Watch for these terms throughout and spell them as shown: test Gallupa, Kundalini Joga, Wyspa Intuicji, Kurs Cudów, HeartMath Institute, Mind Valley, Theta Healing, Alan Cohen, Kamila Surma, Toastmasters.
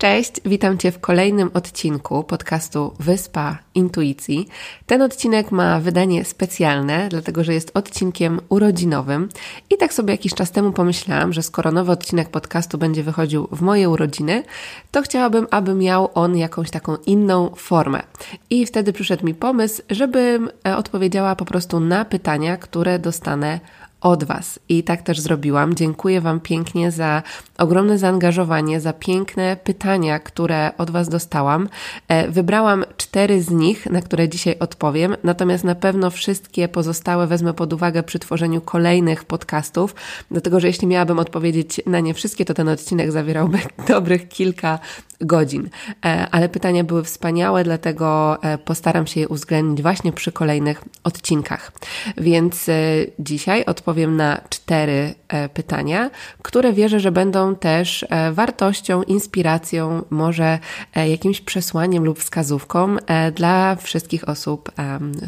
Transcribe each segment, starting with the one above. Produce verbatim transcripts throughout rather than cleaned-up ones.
Cześć, witam Cię w kolejnym odcinku podcastu Wyspa Intuicji. Ten odcinek ma wydanie specjalne, dlatego że jest odcinkiem urodzinowym i tak sobie jakiś czas temu pomyślałam, że skoro nowy odcinek podcastu będzie wychodził w moje urodziny, to chciałabym, aby miał on jakąś taką inną formę. I wtedy przyszedł mi pomysł, żebym odpowiedziała po prostu na pytania, które dostanę od Was. I tak też zrobiłam. Dziękuję Wam pięknie za ogromne zaangażowanie, za piękne pytania, które od Was dostałam. Wybrałam cztery z nich, na które dzisiaj odpowiem, natomiast na pewno wszystkie pozostałe wezmę pod uwagę przy tworzeniu kolejnych podcastów, dlatego że jeśli miałabym odpowiedzieć na nie wszystkie, to ten odcinek zawierałby dobrych kilka godzin. Ale pytania były wspaniałe, dlatego postaram się je uwzględnić właśnie przy kolejnych odcinkach. Więc dzisiaj odpowiem Powiem na cztery pytania, które wierzę, że będą też wartością, inspiracją, może jakimś przesłaniem lub wskazówką dla wszystkich osób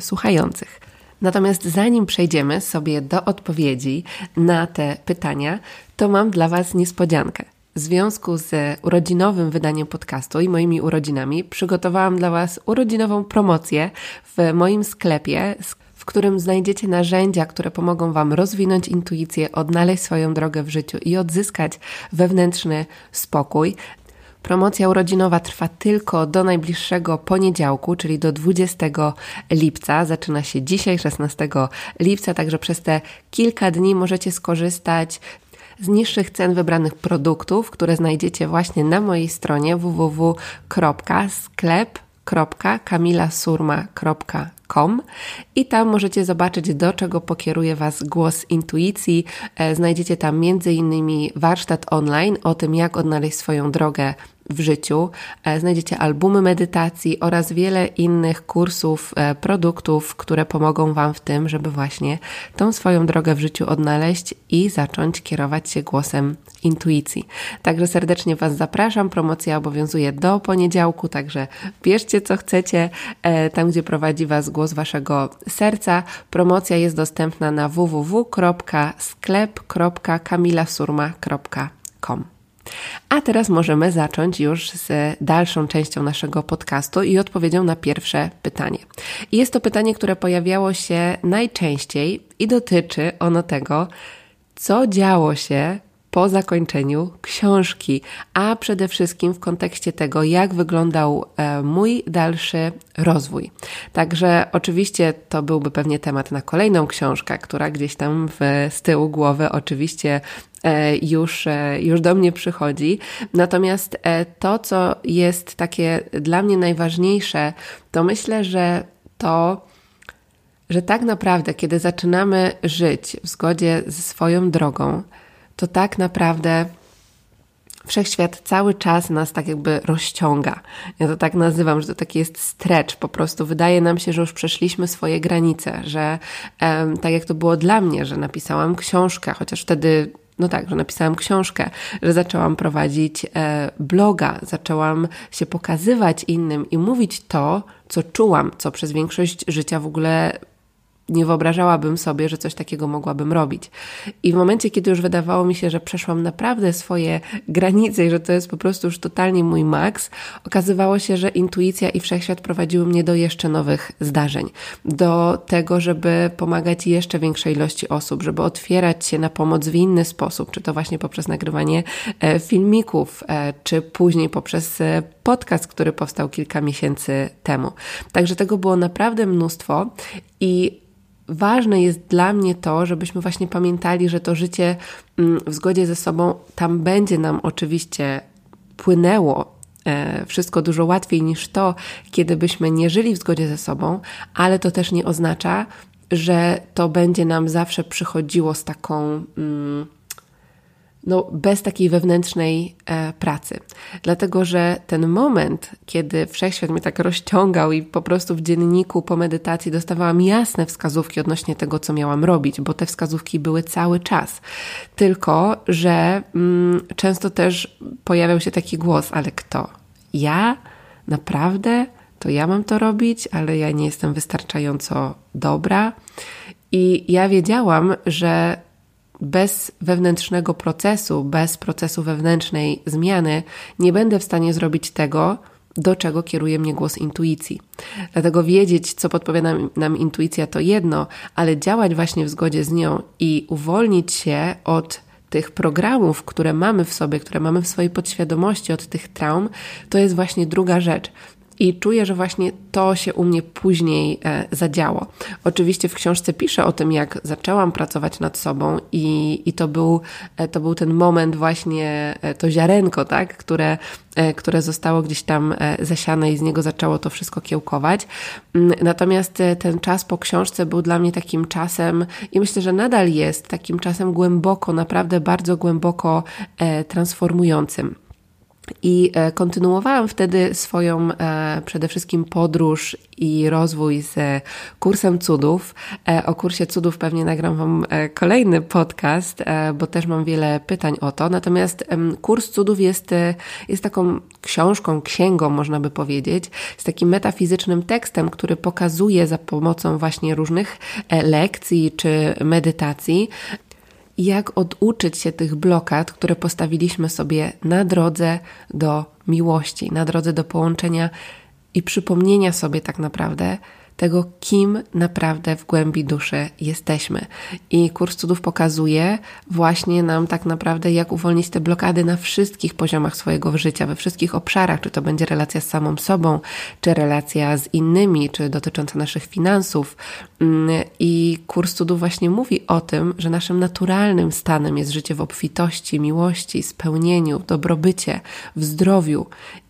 słuchających. Natomiast zanim przejdziemy sobie do odpowiedzi na te pytania, to mam dla Was niespodziankę. W związku z urodzinowym wydaniem podcastu i moimi urodzinami przygotowałam dla Was urodzinową promocję w moim sklepie, w którym znajdziecie narzędzia, które pomogą Wam rozwinąć intuicję, odnaleźć swoją drogę w życiu i odzyskać wewnętrzny spokój. Promocja urodzinowa trwa tylko do najbliższego poniedziałku, czyli do dwudziestego lipca. Zaczyna się dzisiaj, szesnastego lipca, także przez te kilka dni możecie skorzystać z niższych cen wybranych produktów, które znajdziecie właśnie na mojej stronie w w w kropka sklep kropka kamila surma kropka com i tam możecie zobaczyć, do czego pokieruje Was głos intuicji. Znajdziecie tam między innymi warsztat online o tym, jak odnaleźć swoją drogę w życiu. Znajdziecie albumy medytacji oraz wiele innych kursów, produktów, które pomogą Wam w tym, żeby właśnie tą swoją drogę w życiu odnaleźć i zacząć kierować się głosem intuicji. Także serdecznie Was zapraszam. Promocja obowiązuje do poniedziałku, także bierzcie co chcecie, tam gdzie prowadzi Was głos z Waszego serca. Promocja jest dostępna na w w w kropka sklep kropka kamila surma kropka com. A teraz możemy zacząć już z dalszą częścią naszego podcastu i odpowiedzią na pierwsze pytanie. I jest to pytanie, które pojawiało się najczęściej i dotyczy ono tego, co działo się po zakończeniu książki, a przede wszystkim w kontekście tego, jak wyglądał mój dalszy rozwój. Także oczywiście to byłby pewnie temat na kolejną książkę, która gdzieś tam w, z tyłu głowy oczywiście już, już do mnie przychodzi. Natomiast to, co jest takie dla mnie najważniejsze, to myślę, że to... że tak naprawdę, kiedy zaczynamy żyć w zgodzie ze swoją drogą, to tak naprawdę wszechświat cały czas nas tak jakby rozciąga. Ja to tak nazywam, że to taki jest stretch. Po prostu wydaje nam się, że już przeszliśmy swoje granice, że em, tak jak to było dla mnie, że napisałam książkę, chociaż wtedy... No tak, że napisałam książkę, że zaczęłam prowadzić bloga, zaczęłam się pokazywać innym i mówić to, co czułam, co przez większość życia w ogóle nie wyobrażałabym sobie, że coś takiego mogłabym robić. I w momencie, kiedy już wydawało mi się, że przeszłam naprawdę swoje granice i że to jest po prostu już totalnie mój maks, okazywało się, że intuicja i wszechświat prowadziły mnie do jeszcze nowych zdarzeń. Do tego, żeby pomagać jeszcze większej ilości osób, żeby otwierać się na pomoc w inny sposób, czy to właśnie poprzez nagrywanie filmików, czy później poprzez podcast, który powstał kilka miesięcy temu. Także tego było naprawdę mnóstwo i ważne jest dla mnie to, żebyśmy właśnie pamiętali, że to życie w zgodzie ze sobą, tam będzie nam oczywiście płynęło wszystko dużo łatwiej niż to, kiedy byśmy nie żyli w zgodzie ze sobą, ale to też nie oznacza, że to będzie nam zawsze przychodziło z taką... no, bez takiej wewnętrznej e, pracy. Dlatego, że ten moment, kiedy wszechświat mnie tak rozciągał i po prostu w dzienniku po medytacji dostawałam jasne wskazówki odnośnie tego, co miałam robić, bo te wskazówki były cały czas. Tylko, że mm, często też pojawiał się taki głos, ale kto? Ja? Naprawdę? To ja mam to robić, ale ja nie jestem wystarczająco dobra. I ja wiedziałam, że bez wewnętrznego procesu, bez procesu wewnętrznej zmiany nie będę w stanie zrobić tego, do czego kieruje mnie głos intuicji. Dlatego wiedzieć, co podpowiada nam intuicja, to jedno, ale działać właśnie w zgodzie z nią i uwolnić się od tych programów, które mamy w sobie, które mamy w swojej podświadomości, od tych traum, to jest właśnie druga rzecz. I czuję, że właśnie to się u mnie później e, zadziało. Oczywiście w książce piszę o tym, jak zaczęłam pracować nad sobą i, i to był, e, to był ten moment właśnie, e, to ziarenko, tak, które, e, które zostało gdzieś tam e, zasiane i z niego zaczęło to wszystko kiełkować. Natomiast e, ten czas po książce był dla mnie takim czasem i myślę, że nadal jest takim czasem głęboko, naprawdę bardzo głęboko e, transformującym. I kontynuowałam wtedy swoją przede wszystkim podróż i rozwój z Kursem Cudów. O Kursie Cudów pewnie nagram Wam kolejny podcast, bo też mam wiele pytań o to. Natomiast Kurs Cudów jest, jest taką książką, księgą, można by powiedzieć, z takim metafizycznym tekstem, który pokazuje za pomocą właśnie różnych lekcji czy medytacji, jak oduczyć się tych blokad, które postawiliśmy sobie na drodze do miłości, na drodze do połączenia i przypomnienia sobie tak naprawdę tego, kim naprawdę w głębi duszy jesteśmy. I Kurs Cudów pokazuje właśnie nam tak naprawdę, jak uwolnić te blokady na wszystkich poziomach swojego życia, we wszystkich obszarach, czy to będzie relacja z samą sobą, czy relacja z innymi, czy dotycząca naszych finansów. I Kurs Cudów właśnie mówi o tym, że naszym naturalnym stanem jest życie w obfitości, miłości, spełnieniu, dobrobycie, w zdrowiu.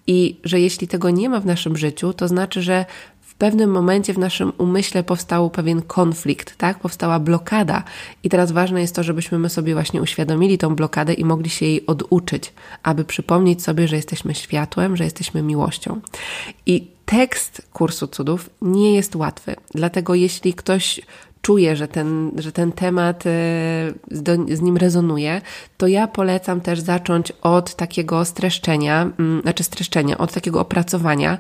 I że jeśli tego nie ma w naszym życiu, to znaczy, że w pewnym momencie w naszym umyśle powstał pewien konflikt, tak? Powstała blokada i teraz ważne jest to, żebyśmy my sobie właśnie uświadomili tą blokadę i mogli się jej oduczyć, aby przypomnieć sobie, że jesteśmy światłem, że jesteśmy miłością. I tekst Kursu Cudów nie jest łatwy, dlatego jeśli ktoś czuję, że ten, że ten temat z nim rezonuje, to ja polecam też zacząć od takiego streszczenia, znaczy streszczenia, od takiego opracowania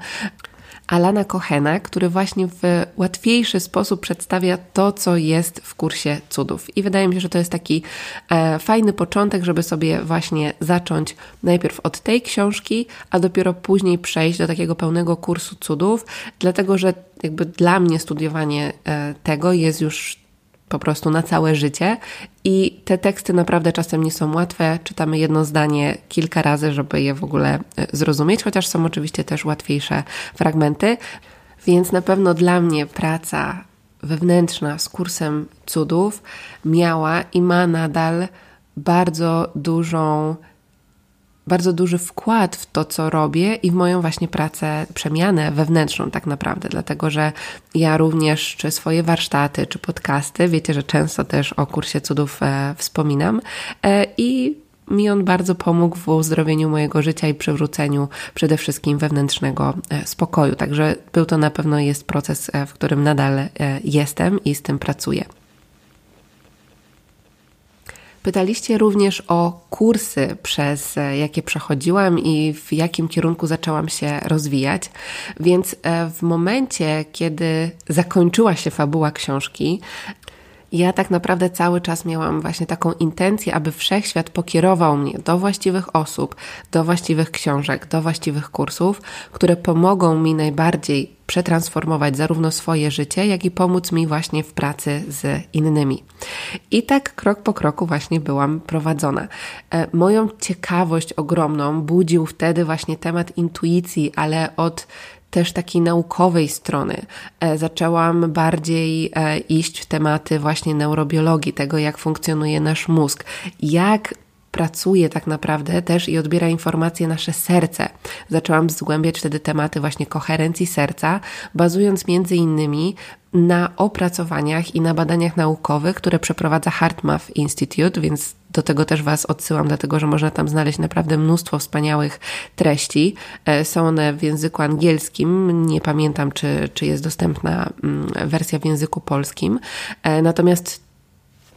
Alana Cohena, który właśnie w łatwiejszy sposób przedstawia to, co jest w Kursie Cudów. I wydaje mi się, że to jest taki e, fajny początek, żeby sobie właśnie zacząć najpierw od tej książki, a dopiero później przejść do takiego pełnego Kursu Cudów, dlatego że jakby dla mnie studiowanie e, tego jest już po prostu na całe życie i te teksty naprawdę czasem nie są łatwe. Czytamy jedno zdanie kilka razy, żeby je w ogóle zrozumieć, chociaż są oczywiście też łatwiejsze fragmenty. Więc na pewno dla mnie praca wewnętrzna z Kursem Cudów miała i ma nadal bardzo dużą bardzo duży wkład w to, co robię i w moją właśnie pracę, przemianę wewnętrzną tak naprawdę, dlatego że ja również, czy swoje warsztaty, czy podcasty, wiecie, że często też o Kursie Cudów e, wspominam e, i mi on bardzo pomógł w uzdrowieniu mojego życia i przywróceniu przede wszystkim wewnętrznego spokoju, także był to na pewno jest proces, w którym nadal e, jestem i z tym pracuję. Pytaliście również o kursy, przez jakie przechodziłam i w jakim kierunku zaczęłam się rozwijać, więc w momencie, kiedy zakończyła się fabuła książki, ja tak naprawdę cały czas miałam właśnie taką intencję, aby wszechświat pokierował mnie do właściwych osób, do właściwych książek, do właściwych kursów, które pomogą mi najbardziej przetransformować zarówno swoje życie, jak i pomóc mi właśnie w pracy z innymi. I tak krok po kroku właśnie byłam prowadzona. Moją ciekawość ogromną budził wtedy właśnie temat intuicji, ale od też takiej naukowej strony. Zaczęłam bardziej iść w tematy właśnie neurobiologii, tego jak funkcjonuje nasz mózg, jak pracuje tak naprawdę też i odbiera informacje nasze serce. Zaczęłam zgłębiać wtedy tematy właśnie koherencji serca, bazując między innymi na opracowaniach i na badaniach naukowych, które przeprowadza HeartMath Institute, więc do tego też Was odsyłam, dlatego że można tam znaleźć naprawdę mnóstwo wspaniałych treści. Są one w języku angielskim, nie pamiętam, czy, czy jest dostępna wersja w języku polskim. Natomiast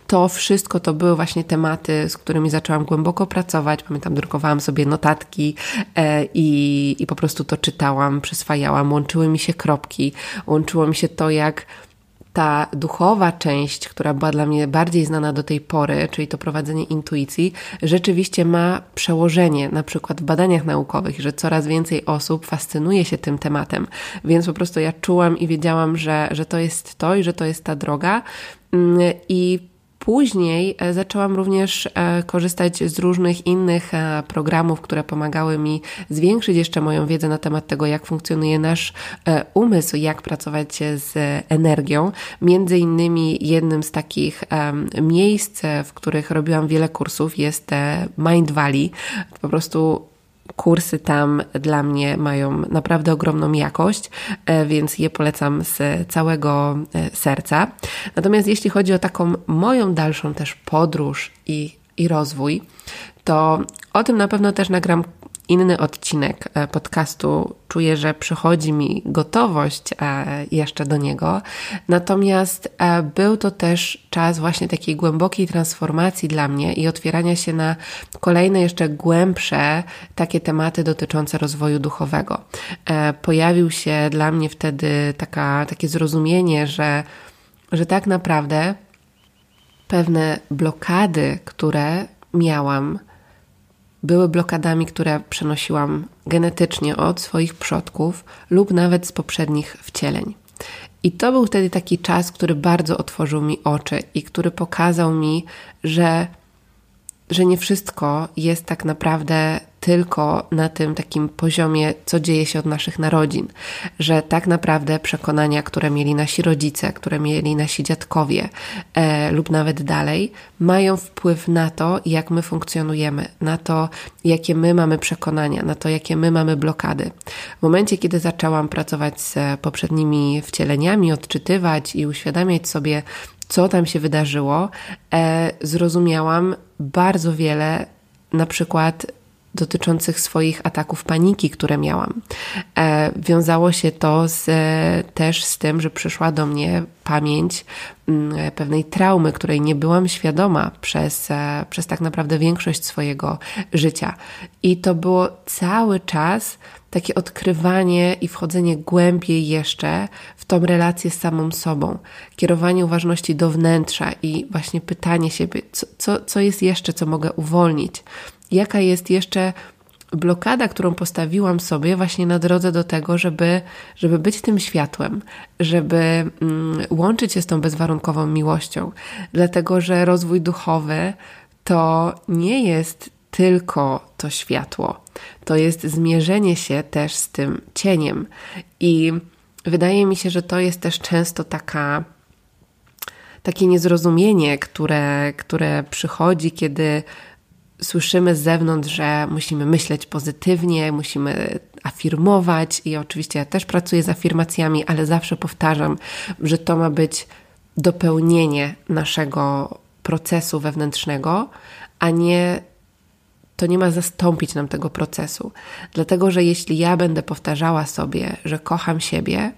to wszystko to były właśnie tematy, z którymi zaczęłam głęboko pracować. Pamiętam, drukowałam sobie notatki i, i po prostu to czytałam, przyswajałam. Łączyły mi się kropki, łączyło mi się to, jak ta duchowa część, która była dla mnie bardziej znana do tej pory, czyli to prowadzenie intuicji, rzeczywiście ma przełożenie na przykład w badaniach naukowych, że coraz więcej osób fascynuje się tym tematem. Więc po prostu ja czułam i wiedziałam, że, że to jest to i że to jest ta droga. I później zaczęłam również korzystać z różnych innych programów, które pomagały mi zwiększyć jeszcze moją wiedzę na temat tego, jak funkcjonuje nasz umysł, jak pracować z energią. Między innymi jednym z takich miejsc, w których robiłam wiele kursów, jest Mind Valley. Po prostu kursy tam dla mnie mają naprawdę ogromną jakość, więc je polecam z całego serca. Natomiast jeśli chodzi o taką moją dalszą też podróż i, i rozwój, to o tym na pewno też nagram inny odcinek podcastu. Czuję, że przychodzi mi gotowość jeszcze do niego. Natomiast był to też czas właśnie takiej głębokiej transformacji dla mnie i otwierania się na kolejne jeszcze głębsze takie tematy dotyczące rozwoju duchowego. Pojawił się dla mnie wtedy taka, takie zrozumienie, że, że tak naprawdę pewne blokady, które miałam, były blokadami, które przenosiłam genetycznie od swoich przodków lub nawet z poprzednich wcieleń. I to był wtedy taki czas, który bardzo otworzył mi oczy i który pokazał mi, że, że nie wszystko jest tak naprawdę tylko na tym takim poziomie, co dzieje się od naszych narodzin. Że tak naprawdę przekonania, które mieli nasi rodzice, które mieli nasi dziadkowie e, lub nawet dalej, mają wpływ na to, jak my funkcjonujemy, na to, jakie my mamy przekonania, na to, jakie my mamy blokady. W momencie, kiedy zaczęłam pracować z poprzednimi wcieleniami, odczytywać i uświadamiać sobie, co tam się wydarzyło, e, zrozumiałam bardzo wiele, na przykład dotyczących swoich ataków paniki, które miałam. E, wiązało się to z, też z tym, że przyszła do mnie pamięć m, pewnej traumy, której nie byłam świadoma przez, e, przez tak naprawdę większość swojego życia. I to było cały czas takie odkrywanie i wchodzenie głębiej jeszcze w tą relację z samą sobą. Kierowanie uważności do wnętrza i właśnie pytanie siebie, co, co, co jest jeszcze, co mogę uwolnić? Jaka jest jeszcze blokada, którą postawiłam sobie właśnie na drodze do tego, żeby, żeby być tym światłem, żeby łączyć się z tą bezwarunkową miłością. Dlatego, że rozwój duchowy to nie jest tylko to światło. To jest zmierzenie się też z tym cieniem. I wydaje mi się, że to jest też często taka, takie niezrozumienie, które, które przychodzi, kiedy słyszymy z zewnątrz, że musimy myśleć pozytywnie, musimy afirmować i oczywiście ja też pracuję z afirmacjami, ale zawsze powtarzam, że to ma być dopełnienie naszego procesu wewnętrznego, a nie to nie ma zastąpić nam tego procesu. Dlatego, że jeśli ja będę powtarzała sobie, że kocham siebie,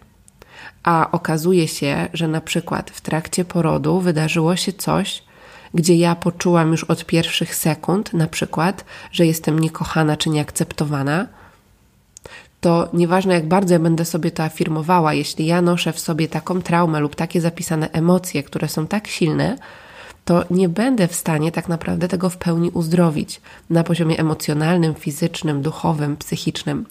a okazuje się, że na przykład w trakcie porodu wydarzyło się coś, gdzie ja poczułam już od pierwszych sekund na przykład, że jestem niekochana czy nieakceptowana, to nieważne jak bardzo ja będę sobie to afirmowała, jeśli ja noszę w sobie taką traumę lub takie zapisane emocje, które są tak silne, to nie będę w stanie tak naprawdę tego w pełni uzdrowić na poziomie emocjonalnym, fizycznym, duchowym, psychicznym.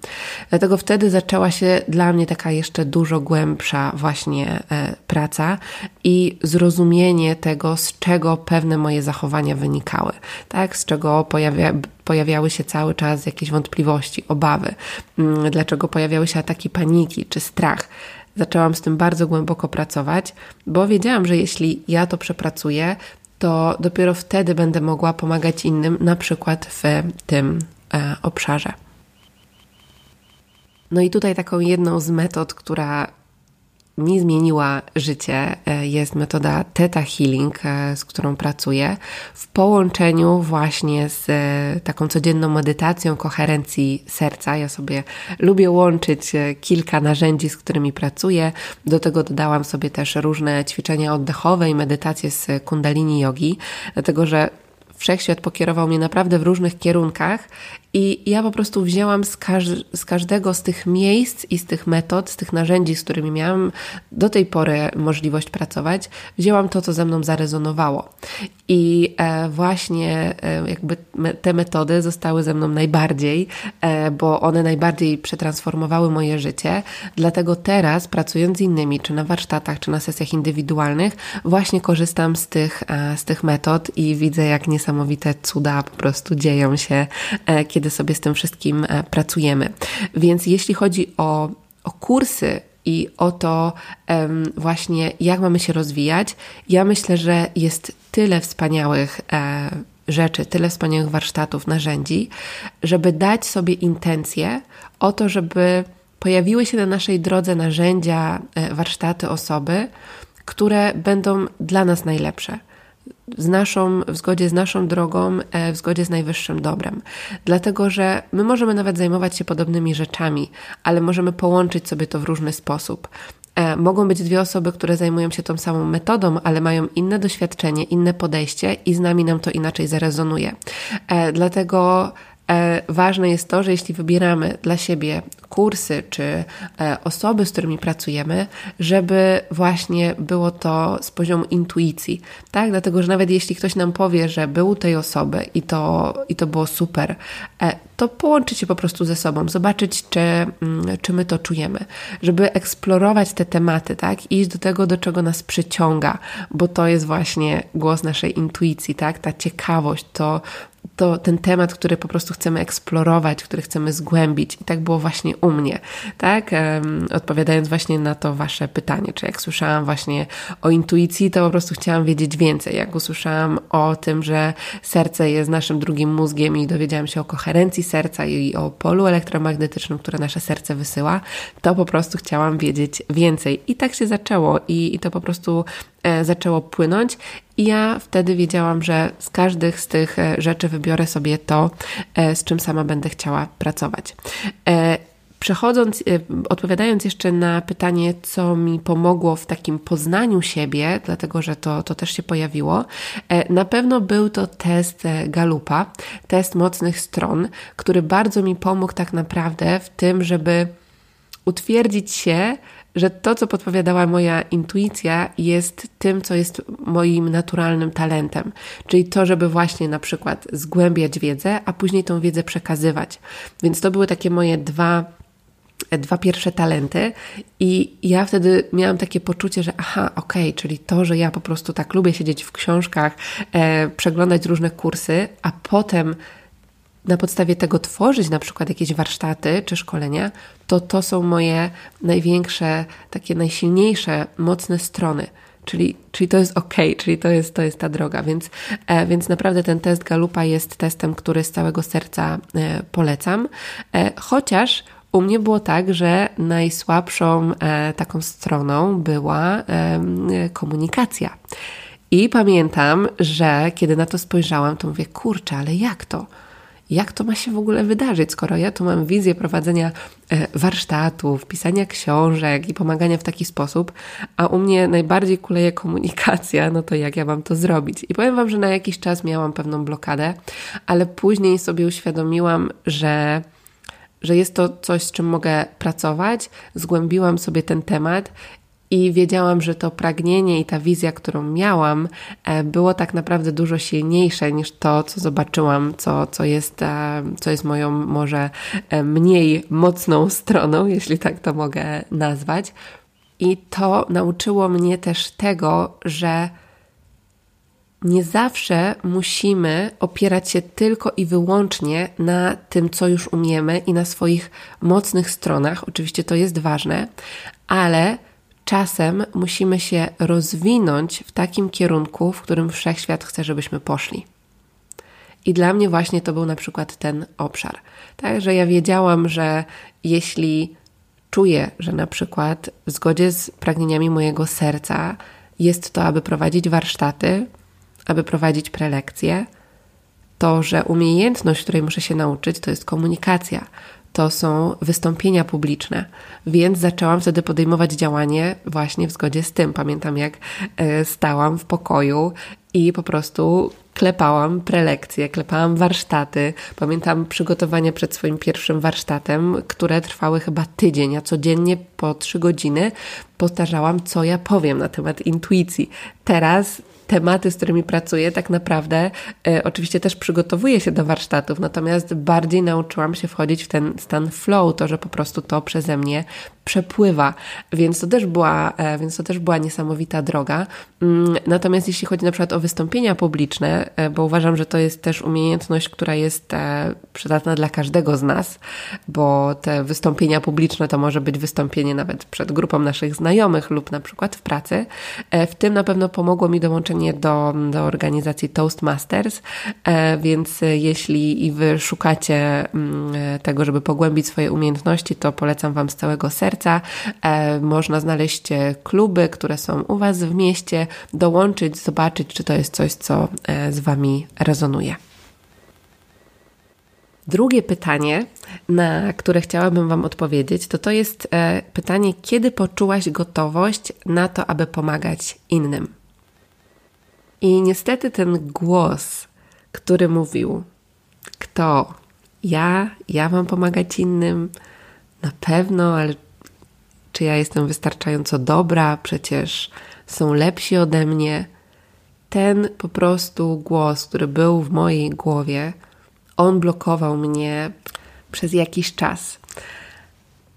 Dlatego wtedy zaczęła się dla mnie taka jeszcze dużo głębsza właśnie e, praca i zrozumienie tego, z czego pewne moje zachowania wynikały, tak? Z czego pojawia, pojawiały się cały czas jakieś wątpliwości, obawy, dlaczego pojawiały się ataki paniki czy strach. Zaczęłam z tym bardzo głęboko pracować, bo wiedziałam, że jeśli ja to przepracuję, to dopiero wtedy będę mogła pomagać innym, na przykład w tym e, obszarze. No i tutaj taką jedną z metod, która mi zmieniła życie, jest metoda Theta Healing, z którą pracuję, w połączeniu właśnie z taką codzienną medytacją koherencji serca. Ja sobie lubię łączyć kilka narzędzi, z którymi pracuję. Do tego dodałam sobie też różne ćwiczenia oddechowe i medytacje z Kundalini Jogi, dlatego że wszechświat pokierował mnie naprawdę w różnych kierunkach i ja po prostu wzięłam z, każ- z każdego z tych miejsc i z tych metod, z tych narzędzi, z którymi miałam do tej pory możliwość pracować, wzięłam to, co ze mną zarezonowało. I e, właśnie e, jakby me- te metody zostały ze mną najbardziej, e, bo one najbardziej przetransformowały moje życie. Dlatego teraz, pracując z innymi, czy na warsztatach, czy na sesjach indywidualnych, właśnie korzystam z tych, e, z tych metod i widzę, jak niesamowite cuda po prostu dzieją się, e, kiedy sobie z tym wszystkim pracujemy. Więc jeśli chodzi o, o kursy i o to um, właśnie, jak mamy się rozwijać, ja myślę, że jest tyle wspaniałych e, rzeczy, tyle wspaniałych warsztatów, narzędzi, żeby dać sobie intencję o to, żeby pojawiły się na naszej drodze narzędzia, e, warsztaty, osoby, które będą dla nas najlepsze. Z naszą, w zgodzie z naszą drogą, w zgodzie z najwyższym dobrem. Dlatego, że my możemy nawet zajmować się podobnymi rzeczami, ale możemy połączyć sobie to w różny sposób. Mogą być dwie osoby, które zajmują się tą samą metodą, ale mają inne doświadczenie, inne podejście i z nami nam to inaczej zarezonuje. Dlatego ważne jest to, że jeśli wybieramy dla siebie kursy czy osoby, z którymi pracujemy, żeby właśnie było to z poziomu intuicji, tak? Dlatego, że nawet jeśli ktoś nam powie, że był tej osoby i to, i to było super, to połączyć się po prostu ze sobą, zobaczyć, czy, czy my to czujemy, żeby eksplorować te tematy, tak? Iść do tego, do czego nas przyciąga, bo to jest właśnie głos naszej intuicji, tak? Ta ciekawość, to to ten temat, który po prostu chcemy eksplorować, który chcemy zgłębić. I tak było właśnie u mnie, tak? Odpowiadając właśnie na to wasze pytanie, czy jak słyszałam właśnie o intuicji, to po prostu chciałam wiedzieć więcej. Jak usłyszałam o tym, że serce jest naszym drugim mózgiem i dowiedziałam się o koherencji serca i o polu elektromagnetycznym, które nasze serce wysyła, to po prostu chciałam wiedzieć więcej. I tak się zaczęło i, i to po prostu zaczęło płynąć i ja wtedy wiedziałam, że z każdych z tych rzeczy wybiorę sobie to, z czym sama będę chciała pracować. Przechodząc, odpowiadając jeszcze na pytanie, co mi pomogło w takim poznaniu siebie, dlatego że to, to też się pojawiło, na pewno był to test Gallupa, test mocnych stron, który bardzo mi pomógł tak naprawdę w tym, żeby utwierdzić się, że to, co podpowiadała moja intuicja, jest tym, co jest moim naturalnym talentem. Czyli to, żeby właśnie na przykład zgłębiać wiedzę, a później tą wiedzę przekazywać. Więc to były takie moje dwa, dwa pierwsze talenty i ja wtedy miałam takie poczucie, że aha, okej, okay, czyli to, że ja po prostu tak lubię siedzieć w książkach, e, przeglądać różne kursy, a potem na podstawie tego tworzyć na przykład jakieś warsztaty czy szkolenia, to to są moje największe, takie najsilniejsze, mocne strony. Czyli, czyli to jest okej, okay, czyli to jest, to jest ta droga. Więc, e, więc naprawdę ten test Gallupa jest testem, który z całego serca e, polecam. E, chociaż u mnie było tak, że najsłabszą e, taką stroną była e, komunikacja. I pamiętam, że kiedy na to spojrzałam, to mówię, kurczę, ale jak to? Jak to ma się w ogóle wydarzyć, skoro ja tu mam wizję prowadzenia warsztatów, pisania książek i pomagania w taki sposób, a u mnie najbardziej kuleje komunikacja, no to jak ja mam to zrobić? I powiem Wam, że na jakiś czas miałam pewną blokadę, ale później sobie uświadomiłam, że, że jest to coś, z czym mogę pracować, zgłębiłam sobie ten temat i wiedziałam, że to pragnienie i ta wizja, którą miałam, było tak naprawdę dużo silniejsze niż to, co zobaczyłam, co, co, jest, co jest moją może mniej mocną stroną, jeśli tak to mogę nazwać. I to nauczyło mnie też tego, że nie zawsze musimy opierać się tylko i wyłącznie na tym, co już umiemy i na swoich mocnych stronach. Oczywiście to jest ważne, ale czasem musimy się rozwinąć w takim kierunku, w którym wszechświat chce, żebyśmy poszli. I dla mnie właśnie to był na przykład ten obszar. Także ja wiedziałam, że jeśli czuję, że na przykład w zgodzie z pragnieniami mojego serca jest to, aby prowadzić warsztaty, aby prowadzić prelekcje, to, że umiejętność, której muszę się nauczyć, to jest komunikacja, to są wystąpienia publiczne, więc zaczęłam wtedy podejmować działanie właśnie w zgodzie z tym. Pamiętam, jak stałam w pokoju i po prostu klepałam prelekcje, klepałam warsztaty. Pamiętam przygotowania przed swoim pierwszym warsztatem, które trwały chyba tydzień, a codziennie po trzy godziny powtarzałam, co ja powiem na temat intuicji. Teraz tematy, z którymi pracuję, tak naprawdę y, oczywiście też przygotowuję się do warsztatów, natomiast bardziej nauczyłam się wchodzić w ten stan flow, to, że po prostu to przeze mnie przepływa, więc to też była, y, więc to też była niesamowita droga. Y, natomiast jeśli chodzi na przykład o wystąpienia publiczne, y, bo uważam, że to jest też umiejętność, która jest y, przydatna dla każdego z nas, bo te wystąpienia publiczne to może być wystąpienie nawet przed grupą naszych znajomych lub na przykład w pracy. Y, w tym na pewno pomogło mi dołączenie Do, do organizacji Toastmasters, więc jeśli i Wy szukacie tego, żeby pogłębić swoje umiejętności, to polecam Wam z całego serca. Można znaleźć kluby, które są u Was w mieście, dołączyć, zobaczyć, czy to jest coś, co z Wami rezonuje. Drugie pytanie, na które chciałabym Wam odpowiedzieć, to to jest pytanie, kiedy poczułaś gotowość na to, aby pomagać innym? I niestety ten głos, który mówił, kto? Ja? Ja mam pomagać innym? Na pewno, ale czy ja jestem wystarczająco dobra? Przecież są lepsi ode mnie. Ten po prostu głos, który był w mojej głowie, on blokował mnie przez jakiś czas.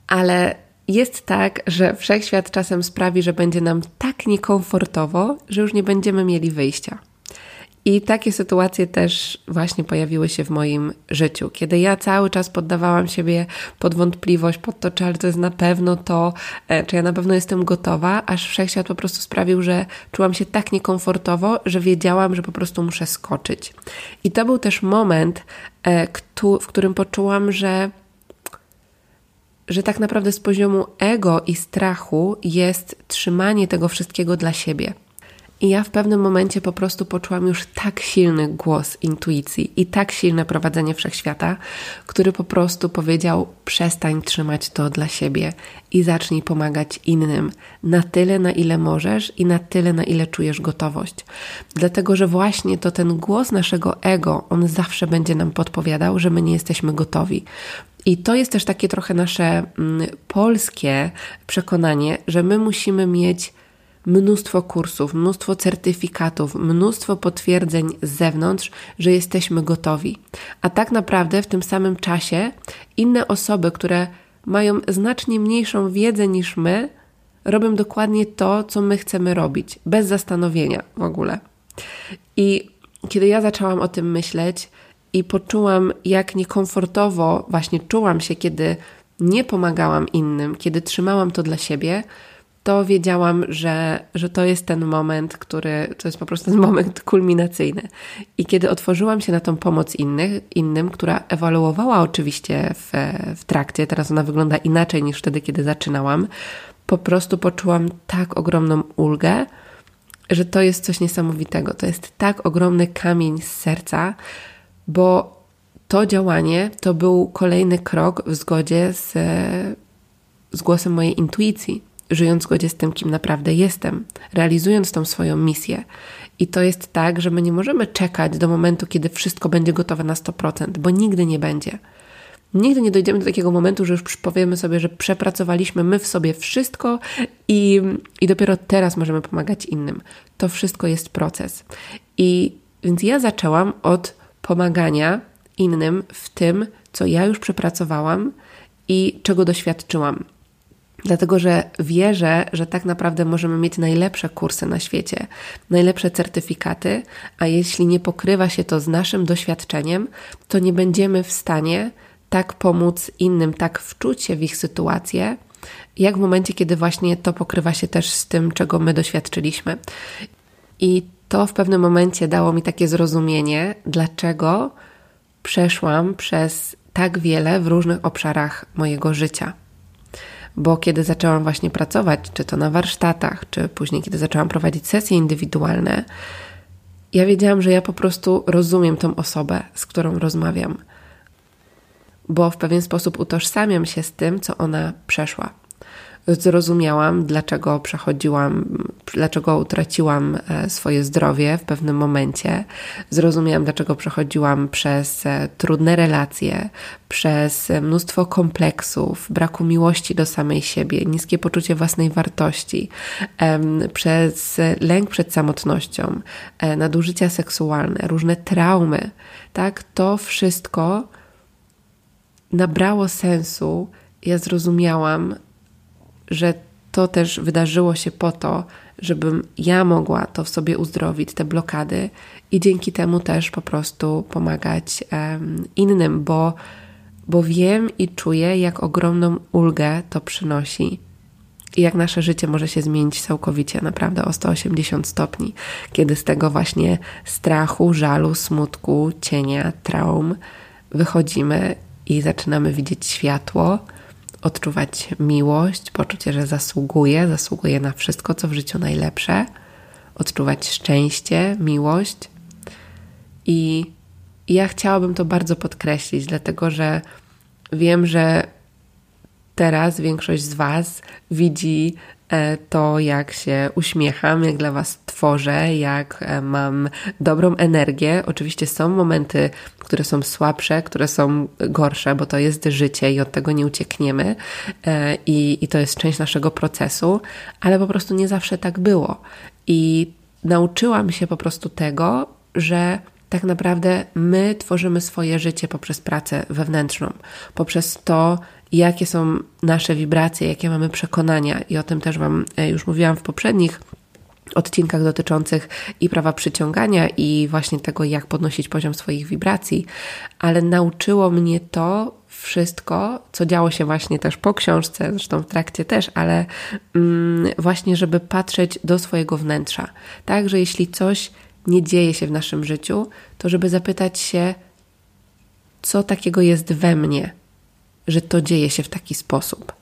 Ale jest tak, że wszechświat czasem sprawi, że będzie nam tak niekomfortowo, że już nie będziemy mieli wyjścia. I takie sytuacje też właśnie pojawiły się w moim życiu. Kiedy ja cały czas poddawałam siebie pod wątpliwość, pod to, czy ale to jest na pewno to, czy ja na pewno jestem gotowa, aż wszechświat po prostu sprawił, że czułam się tak niekomfortowo, że wiedziałam, że po prostu muszę skoczyć. I to był też moment, w którym poczułam, że że tak naprawdę z poziomu ego i strachu jest trzymanie tego wszystkiego dla siebie. I ja w pewnym momencie po prostu poczułam już tak silny głos intuicji i tak silne prowadzenie wszechświata, który po prostu powiedział, przestań trzymać to dla siebie i zacznij pomagać innym na tyle, na ile możesz i na tyle, na ile czujesz gotowość. Dlatego, że właśnie to ten głos naszego ego, on zawsze będzie nam podpowiadał, że my nie jesteśmy gotowi. I to jest też takie trochę nasze mm, polskie przekonanie, że my musimy mieć mnóstwo kursów, mnóstwo certyfikatów, mnóstwo potwierdzeń z zewnątrz, że jesteśmy gotowi. A tak naprawdę w tym samym czasie inne osoby, które mają znacznie mniejszą wiedzę niż my, robią dokładnie to, co my chcemy robić, bez zastanowienia w ogóle. I kiedy ja zaczęłam o tym myśleć i poczułam, jak niekomfortowo właśnie czułam się, kiedy nie pomagałam innym, kiedy trzymałam to dla siebie, to wiedziałam, że, że to jest ten moment, który, to jest po prostu ten moment kulminacyjny. I kiedy otworzyłam się na tą pomoc innych, innym, która ewoluowała oczywiście w, w trakcie, teraz ona wygląda inaczej niż wtedy, kiedy zaczynałam, po prostu poczułam tak ogromną ulgę, że to jest coś niesamowitego. To jest tak ogromny kamień z serca, bo to działanie to był kolejny krok w zgodzie z, z głosem mojej intuicji, żyjąc w zgodzie z tym, kim naprawdę jestem, realizując tą swoją misję. I to jest tak, że my nie możemy czekać do momentu, kiedy wszystko będzie gotowe na sto procent, bo nigdy nie będzie. Nigdy nie dojdziemy do takiego momentu, że już powiemy sobie, że przepracowaliśmy my w sobie wszystko i, i dopiero teraz możemy pomagać innym. To wszystko jest proces. I więc ja zaczęłam od pomagania innym w tym, co ja już przepracowałam i czego doświadczyłam. Dlatego, że wierzę, że tak naprawdę możemy mieć najlepsze kursy na świecie, najlepsze certyfikaty, a jeśli nie pokrywa się to z naszym doświadczeniem, to nie będziemy w stanie tak pomóc innym, tak wczuć się w ich sytuację, jak w momencie, kiedy właśnie to pokrywa się też z tym, czego my doświadczyliśmy. I to w pewnym momencie dało mi takie zrozumienie, dlaczego przeszłam przez tak wiele w różnych obszarach mojego życia. bo kiedy zaczęłam właśnie pracować, czy to na warsztatach, czy później, kiedy zaczęłam prowadzić sesje indywidualne, ja wiedziałam, że ja po prostu rozumiem tą osobę, z którą rozmawiam, bo w pewien sposób utożsamiam się z tym, co ona przeszła. Zrozumiałam, dlaczego przechodziłam, dlaczego utraciłam swoje zdrowie w pewnym momencie. Zrozumiałam, dlaczego przechodziłam przez trudne relacje, przez mnóstwo kompleksów, braku miłości do samej siebie, niskie poczucie własnej wartości, przez lęk przed samotnością, nadużycia seksualne, różne traumy. Tak, to wszystko nabrało sensu. Ja zrozumiałam, że to też wydarzyło się po to, żebym ja mogła to w sobie uzdrowić, te blokady i dzięki temu też po prostu pomagać um, innym, bo, bo wiem i czuję, jak ogromną ulgę to przynosi i jak nasze życie może się zmienić całkowicie, naprawdę o sto osiemdziesiąt stopni, kiedy z tego właśnie strachu, żalu, smutku, cienia, traum wychodzimy i zaczynamy widzieć światło, odczuwać miłość, poczucie, że zasługuje, zasługuje na wszystko, co w życiu najlepsze, odczuwać szczęście, miłość. I ja chciałabym to bardzo podkreślić, dlatego że wiem, że teraz większość z Was widzi to, jak się uśmiecham, jak dla Was tworzę, jak mam dobrą energię. Oczywiście są momenty, które są słabsze, które są gorsze, bo to jest życie i od tego nie uciekniemy i, i to jest część naszego procesu, ale po prostu nie zawsze tak było. I nauczyłam się po prostu tego, że tak naprawdę my tworzymy swoje życie poprzez pracę wewnętrzną, poprzez to, jakie są nasze wibracje, jakie mamy przekonania i o tym też Wam już mówiłam w poprzednich odcinkach dotyczących i prawa przyciągania i właśnie tego, jak podnosić poziom swoich wibracji, ale nauczyło mnie to wszystko, co działo się właśnie też po książce, zresztą w trakcie też, ale mm, właśnie, żeby patrzeć do swojego wnętrza. Także jeśli coś nie dzieje się w naszym życiu, to żeby zapytać się, co takiego jest we mnie, że to dzieje się w taki sposób.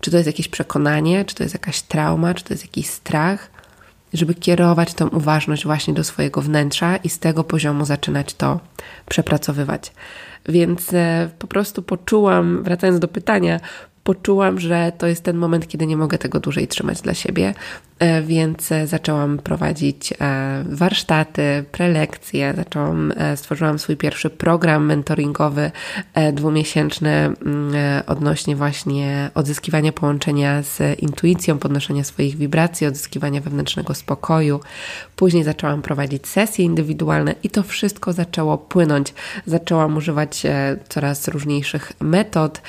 Czy to jest jakieś przekonanie, czy to jest jakaś trauma, czy to jest jakiś strach, żeby kierować tą uważność właśnie do swojego wnętrza i z tego poziomu zaczynać to przepracowywać. Więc po prostu poczułam, wracając do pytania, poczułam, że to jest ten moment, kiedy nie mogę tego dłużej trzymać dla siebie, więc zaczęłam prowadzić warsztaty, prelekcje, zaczęłam, stworzyłam swój pierwszy program mentoringowy dwumiesięczny odnośnie właśnie odzyskiwania połączenia z intuicją, podnoszenia swoich wibracji, odzyskiwania wewnętrznego spokoju. Później zaczęłam prowadzić sesje indywidualne i to wszystko zaczęło płynąć. Zaczęłam używać coraz różniejszych metod.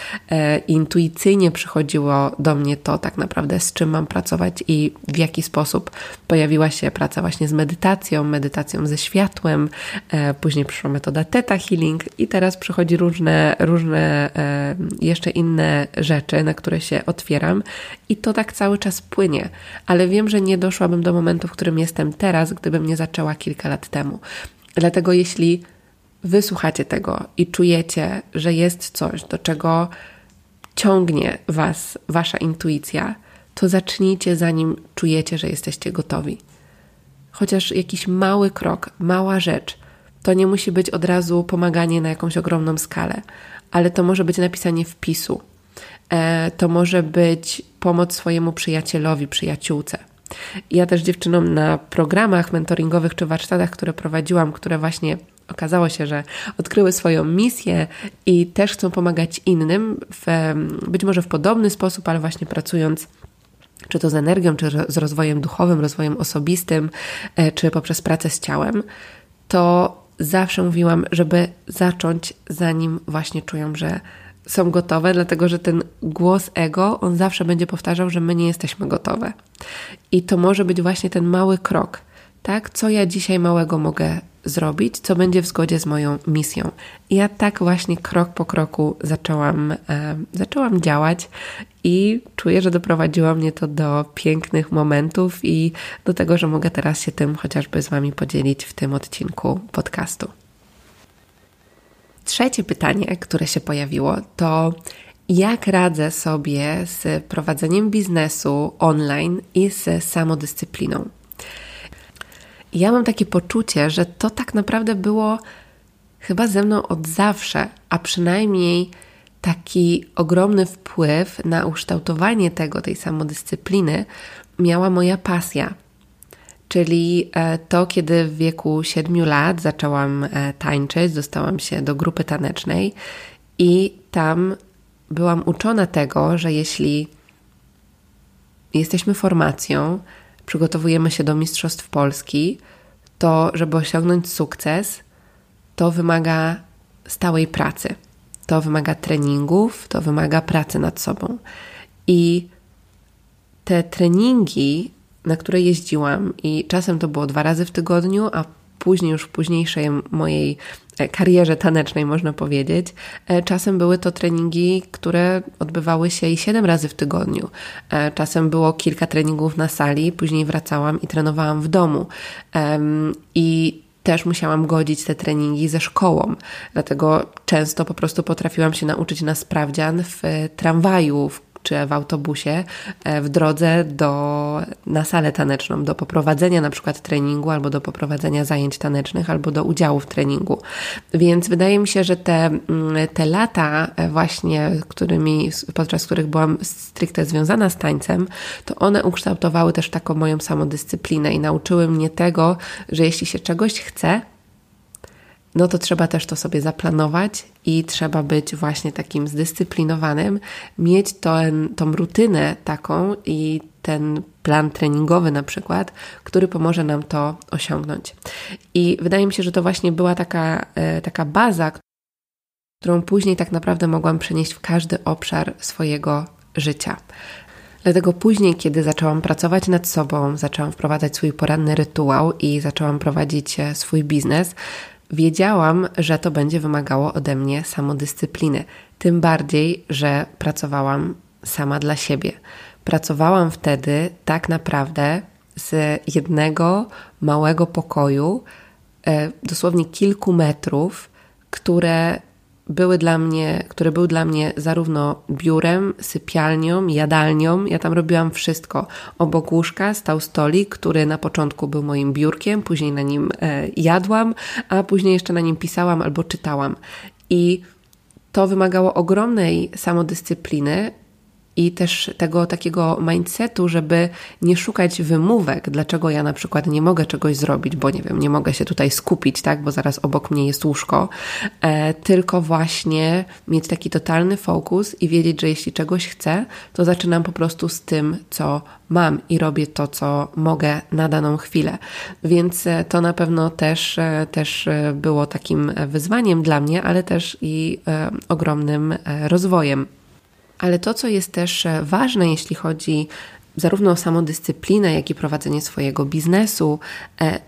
Intuicyjnie przychodziło do mnie to tak naprawdę, z czym mam pracować i w jaki sposób. Pojawiła się praca właśnie z medytacją, medytacją ze światłem, e, później przyszła metoda Theta Healing i teraz przychodzi różne, różne e, jeszcze inne rzeczy, na które się otwieram i to tak cały czas płynie, ale wiem, że nie doszłabym do momentu, w którym jestem teraz, gdybym nie zaczęła kilka lat temu. Dlatego jeśli Wy słuchacie tego i czujecie, że jest coś, do czego ciągnie Was Wasza intuicja, to zacznijcie, zanim czujecie, że jesteście gotowi. Chociaż jakiś mały krok, mała rzecz, to nie musi być od razu pomaganie na jakąś ogromną skalę, ale to może być napisanie wpisu, e, to może być pomoc swojemu przyjacielowi, przyjaciółce. Ja też dziewczynom na programach mentoringowych czy warsztatach, które prowadziłam, które właśnie okazało się, że odkryły swoją misję i też chcą pomagać innym, w, być może w podobny sposób, ale właśnie pracując czy to z energią, czy z rozwojem duchowym, rozwojem osobistym, czy poprzez pracę z ciałem, to zawsze mówiłam, żeby zacząć, zanim właśnie czują, że są gotowe, dlatego że ten głos ego, on zawsze będzie powtarzał, że my nie jesteśmy gotowe. I to może być właśnie ten mały krok, tak? Co ja dzisiaj małego mogę zrobić, co będzie w zgodzie z moją misją. I ja tak właśnie krok po kroku zaczęłam, e, zaczęłam działać i czuję, że doprowadziło mnie to do pięknych momentów i do tego, że mogę teraz się tym chociażby z Wami podzielić w tym odcinku podcastu. Trzecie pytanie, które się pojawiło, to Jak radzę sobie z prowadzeniem biznesu online i z samodyscypliną? Ja mam takie poczucie, że to tak naprawdę było chyba ze mną od zawsze, a przynajmniej taki ogromny wpływ na ukształtowanie tego, tej samodyscypliny miała moja pasja. Czyli to, kiedy w wieku siedmiu lat zaczęłam tańczyć, dostałam się do grupy tanecznej i tam byłam uczona tego, że jeśli jesteśmy formacją, przygotowujemy się do Mistrzostw Polski, to żeby osiągnąć sukces, to wymaga stałej pracy. To wymaga treningów, to wymaga pracy nad sobą. I te treningi, na które jeździłam, i czasem to było dwa razy w tygodniu, a później już w późniejszej mojej karierze tanecznej, można powiedzieć, czasem były to treningi, które odbywały się i siedem razy w tygodniu. Czasem było kilka treningów na sali, później wracałam i trenowałam w domu. I też musiałam godzić te treningi ze szkołą, dlatego często po prostu potrafiłam się nauczyć na sprawdzian w tramwaju, w czy w autobusie, w drodze do, na salę taneczną, do poprowadzenia na przykład treningu, albo do poprowadzenia zajęć tanecznych, albo do udziału w treningu. Więc wydaje mi się, że te, te lata właśnie, którymi, podczas których byłam stricte związana z tańcem, to one ukształtowały też taką moją samodyscyplinę i nauczyły mnie tego, że jeśli się czegoś chce, no to trzeba też to sobie zaplanować i trzeba być właśnie takim zdyscyplinowanym, mieć ten, tą rutynę taką i ten plan treningowy na przykład, który pomoże nam to osiągnąć. I wydaje mi się, że to właśnie była taka, taka baza, którą później tak naprawdę mogłam przenieść w każdy obszar swojego życia. Dlatego później, kiedy zaczęłam pracować nad sobą, zaczęłam wprowadzać swój poranny rytuał i zaczęłam prowadzić swój biznes, wiedziałam, że to będzie wymagało ode mnie samodyscypliny. Tym bardziej, że pracowałam sama dla siebie. Pracowałam wtedy tak naprawdę z jednego małego pokoju, dosłownie kilku metrów, które były dla mnie, który był dla mnie zarówno biurem, sypialnią, jadalnią. Ja tam robiłam wszystko. Obok łóżka stał stolik, który na początku był moim biurkiem, później na nim e, jadłam, a później jeszcze na nim pisałam albo czytałam. I to wymagało ogromnej samodyscypliny i też tego takiego mindsetu, żeby nie szukać wymówek, dlaczego ja na przykład nie mogę czegoś zrobić, bo nie wiem, nie mogę się tutaj skupić, tak, bo zaraz obok mnie jest łóżko, e, tylko właśnie mieć taki totalny fokus i wiedzieć, że jeśli czegoś chcę, to zaczynam po prostu z tym, co mam i robię to, co mogę na daną chwilę. Więc to na pewno też, też było takim wyzwaniem dla mnie, ale też i e, ogromnym rozwojem. Ale to, co jest też ważne, jeśli chodzi zarówno o samodyscyplinę, jak i prowadzenie swojego biznesu,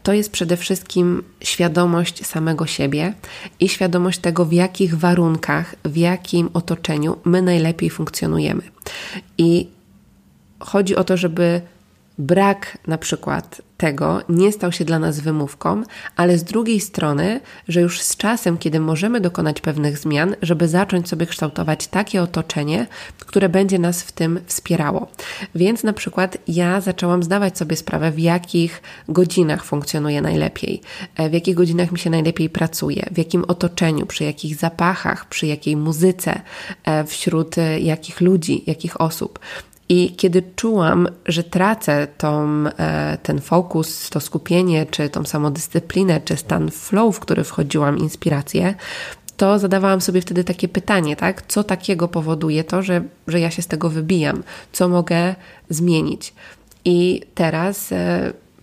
to jest przede wszystkim świadomość samego siebie i świadomość tego, w jakich warunkach, w jakim otoczeniu my najlepiej funkcjonujemy. I chodzi o to, żeby brak na przykład tego nie stał się dla nas wymówką, ale z drugiej strony, że już z czasem, kiedy możemy dokonać pewnych zmian, żeby zacząć sobie kształtować takie otoczenie, które będzie nas w tym wspierało. Więc na przykład ja zaczęłam zdawać sobie sprawę, w jakich godzinach funkcjonuję najlepiej, w jakich godzinach mi się najlepiej pracuje, w jakim otoczeniu, przy jakich zapachach, przy jakiej muzyce, wśród jakich ludzi, jakich osób. I kiedy czułam, że tracę tą, ten fokus, to skupienie, czy tą samodyscyplinę, czy stan flow, w który wchodziłam, inspirację, to zadawałam sobie wtedy takie pytanie, tak? Co takiego powoduje to, że, że ja się z tego wybijam? Co mogę zmienić? I teraz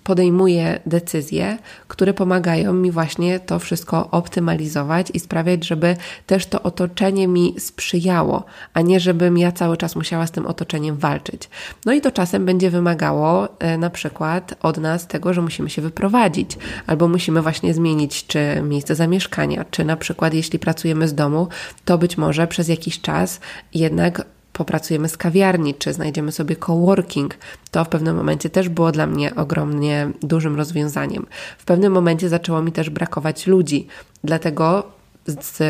podejmuję decyzje, które pomagają mi właśnie to wszystko optymalizować i sprawiać, żeby też to otoczenie mi sprzyjało, a nie żebym ja cały czas musiała z tym otoczeniem walczyć. No i to czasem będzie wymagało e, na przykład od nas tego, że musimy się wyprowadzić, albo musimy właśnie zmienić czy miejsce zamieszkania, czy na przykład jeśli pracujemy z domu, to być może przez jakiś czas jednak popracujemy z kawiarni, czy znajdziemy sobie coworking. To w pewnym momencie też było dla mnie ogromnie dużym rozwiązaniem. W pewnym momencie zaczęło mi też brakować ludzi, dlatego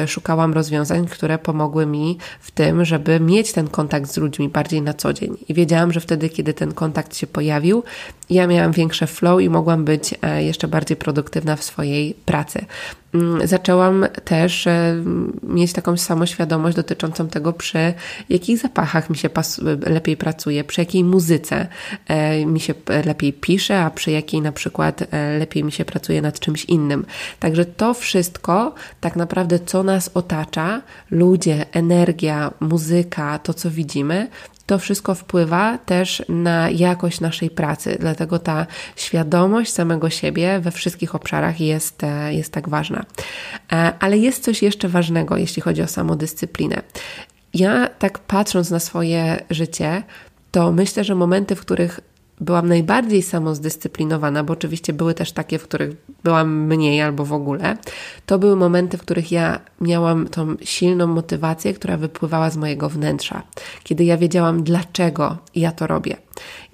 szukałam rozwiązań, które pomogły mi w tym, żeby mieć ten kontakt z ludźmi bardziej na co dzień. I wiedziałam, że wtedy, kiedy ten kontakt się pojawił, ja miałam większe flow i mogłam być jeszcze bardziej produktywna w swojej pracy. Zaczęłam też mieć taką samoświadomość dotyczącą tego, przy jakich zapachach mi się pas- lepiej pracuje, przy jakiej muzyce mi się lepiej pisze, a przy jakiej na przykład lepiej mi się pracuje nad czymś innym. Także to wszystko tak naprawdę, co nas otacza, ludzie, energia, muzyka, to co widzimy, to wszystko wpływa też na jakość naszej pracy, dlatego ta świadomość samego siebie we wszystkich obszarach jest, jest tak ważna. Ale jest coś jeszcze ważnego, jeśli chodzi o samodyscyplinę. Ja tak patrząc na swoje życie, to myślę, że momenty, w których byłam najbardziej samozdyscyplinowana, bo oczywiście były też takie, w których byłam mniej albo w ogóle, to były momenty, w których ja miałam tą silną motywację, która wypływała z mojego wnętrza, kiedy ja wiedziałam, dlaczego ja to robię.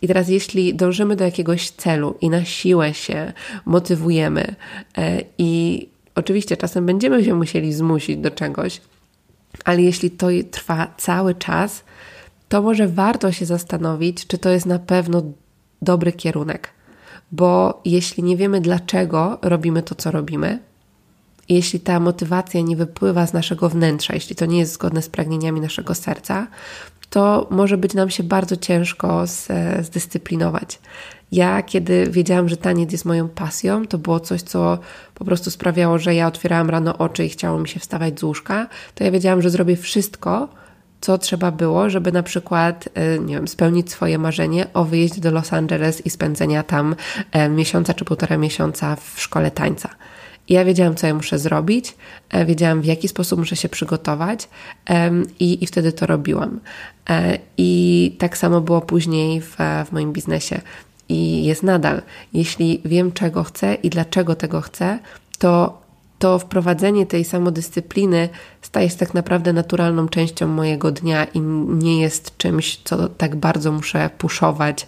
I teraz jeśli dążymy do jakiegoś celu i na siłę się motywujemy i oczywiście czasem będziemy się musieli zmusić do czegoś, ale jeśli to trwa cały czas, to może warto się zastanowić, czy to jest na pewno dobry kierunek, bo jeśli nie wiemy, dlaczego robimy to, co robimy, jeśli ta motywacja nie wypływa z naszego wnętrza, jeśli to nie jest zgodne z pragnieniami naszego serca, to może być nam się bardzo ciężko zdyscyplinować. Ja, kiedy wiedziałam, że taniec jest moją pasją, to było coś, co po prostu sprawiało, że ja otwierałam rano oczy i chciało mi się wstawać z łóżka, to ja wiedziałam, że zrobię wszystko, co trzeba było, żeby na przykład, nie wiem, spełnić swoje marzenie o wyjeździe do Los Angeles i spędzenia tam miesiąca czy półtora miesiąca w szkole tańca. Ja wiedziałam, co ja muszę zrobić, wiedziałam, w jaki sposób muszę się przygotować i, i wtedy to robiłam. I tak samo było później w, w moim biznesie i jest nadal. Jeśli wiem, czego chcę i dlaczego tego chcę, to to wprowadzenie tej samodyscypliny staje się tak naprawdę naturalną częścią mojego dnia i nie jest czymś, co tak bardzo muszę puszować,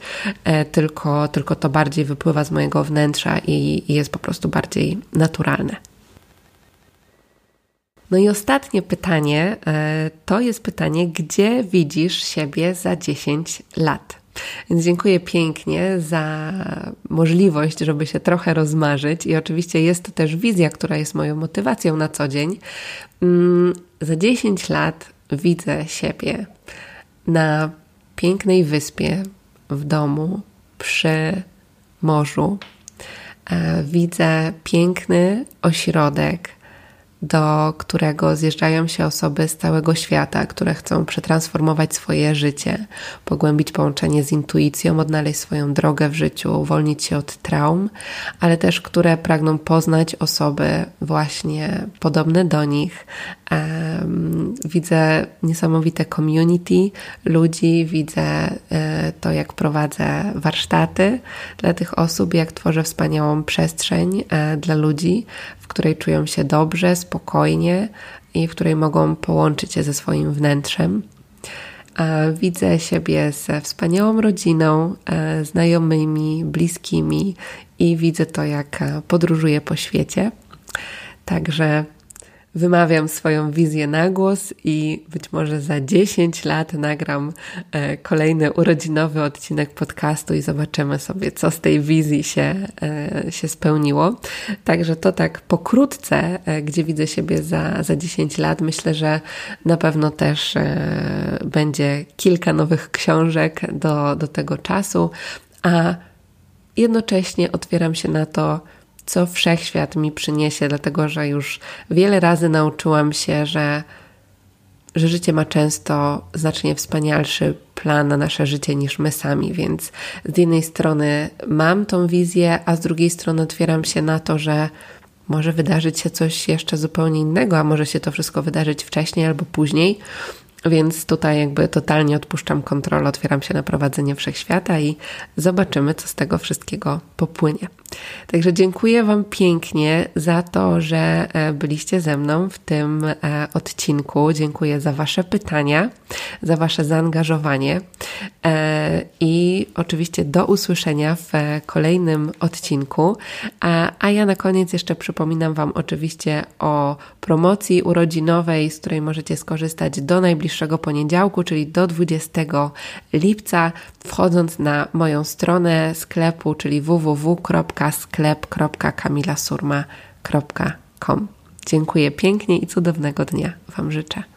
tylko, tylko to bardziej wypływa z mojego wnętrza i, i jest po prostu bardziej naturalne. No i ostatnie pytanie, to jest pytanie, gdzie widzisz siebie za dziesięć lat? Więc dziękuję pięknie za możliwość, żeby się trochę rozmarzyć i oczywiście jest to też wizja, która jest moją motywacją na co dzień. Za dziesięć lat widzę siebie na pięknej wyspie, w domu, przy morzu. Widzę piękny ośrodek, do którego zjeżdżają się osoby z całego świata, które chcą przetransformować swoje życie, pogłębić połączenie z intuicją, odnaleźć swoją drogę w życiu, uwolnić się od traum, ale też które pragną poznać osoby właśnie podobne do nich. Widzę niesamowite community ludzi, widzę to, jak prowadzę warsztaty dla tych osób, jak tworzę wspaniałą przestrzeń dla ludzi, w której czują się dobrze, spokojnie i w której mogą połączyć się ze swoim wnętrzem. Widzę siebie ze wspaniałą rodziną, znajomymi, bliskimi i widzę to, jak podróżuję po świecie. Także wymawiam swoją wizję na głos i być może za dziesięć lat nagram kolejny urodzinowy odcinek podcastu i zobaczymy sobie, co z tej wizji się, się spełniło. Także to tak pokrótce, gdzie widzę siebie za, za dziesięć lat. Myślę, że na pewno też będzie kilka nowych książek do, do tego czasu, a jednocześnie otwieram się na to, co wszechświat mi przyniesie, dlatego że już wiele razy nauczyłam się, że, że życie ma często znacznie wspanialszy plan na nasze życie niż my sami, więc z jednej strony mam tą wizję, a z drugiej strony otwieram się na to, że może wydarzyć się coś jeszcze zupełnie innego, a może się to wszystko wydarzyć wcześniej albo później, więc tutaj jakby totalnie odpuszczam kontrolę, otwieram się na prowadzenie wszechświata i zobaczymy, co z tego wszystkiego popłynie. Także dziękuję Wam pięknie za to, że byliście ze mną w tym odcinku. Dziękuję za Wasze pytania, za Wasze zaangażowanie i oczywiście do usłyszenia w kolejnym odcinku. A ja na koniec jeszcze przypominam Wam oczywiście o promocji urodzinowej, z której możecie skorzystać do najbliższego poniedziałku, czyli do dwudziestego lipca, wchodząc na moją stronę sklepu, czyli w w w kropka sklep kropka kamila surma kropka com. Dziękuję pięknie i cudownego dnia Wam życzę.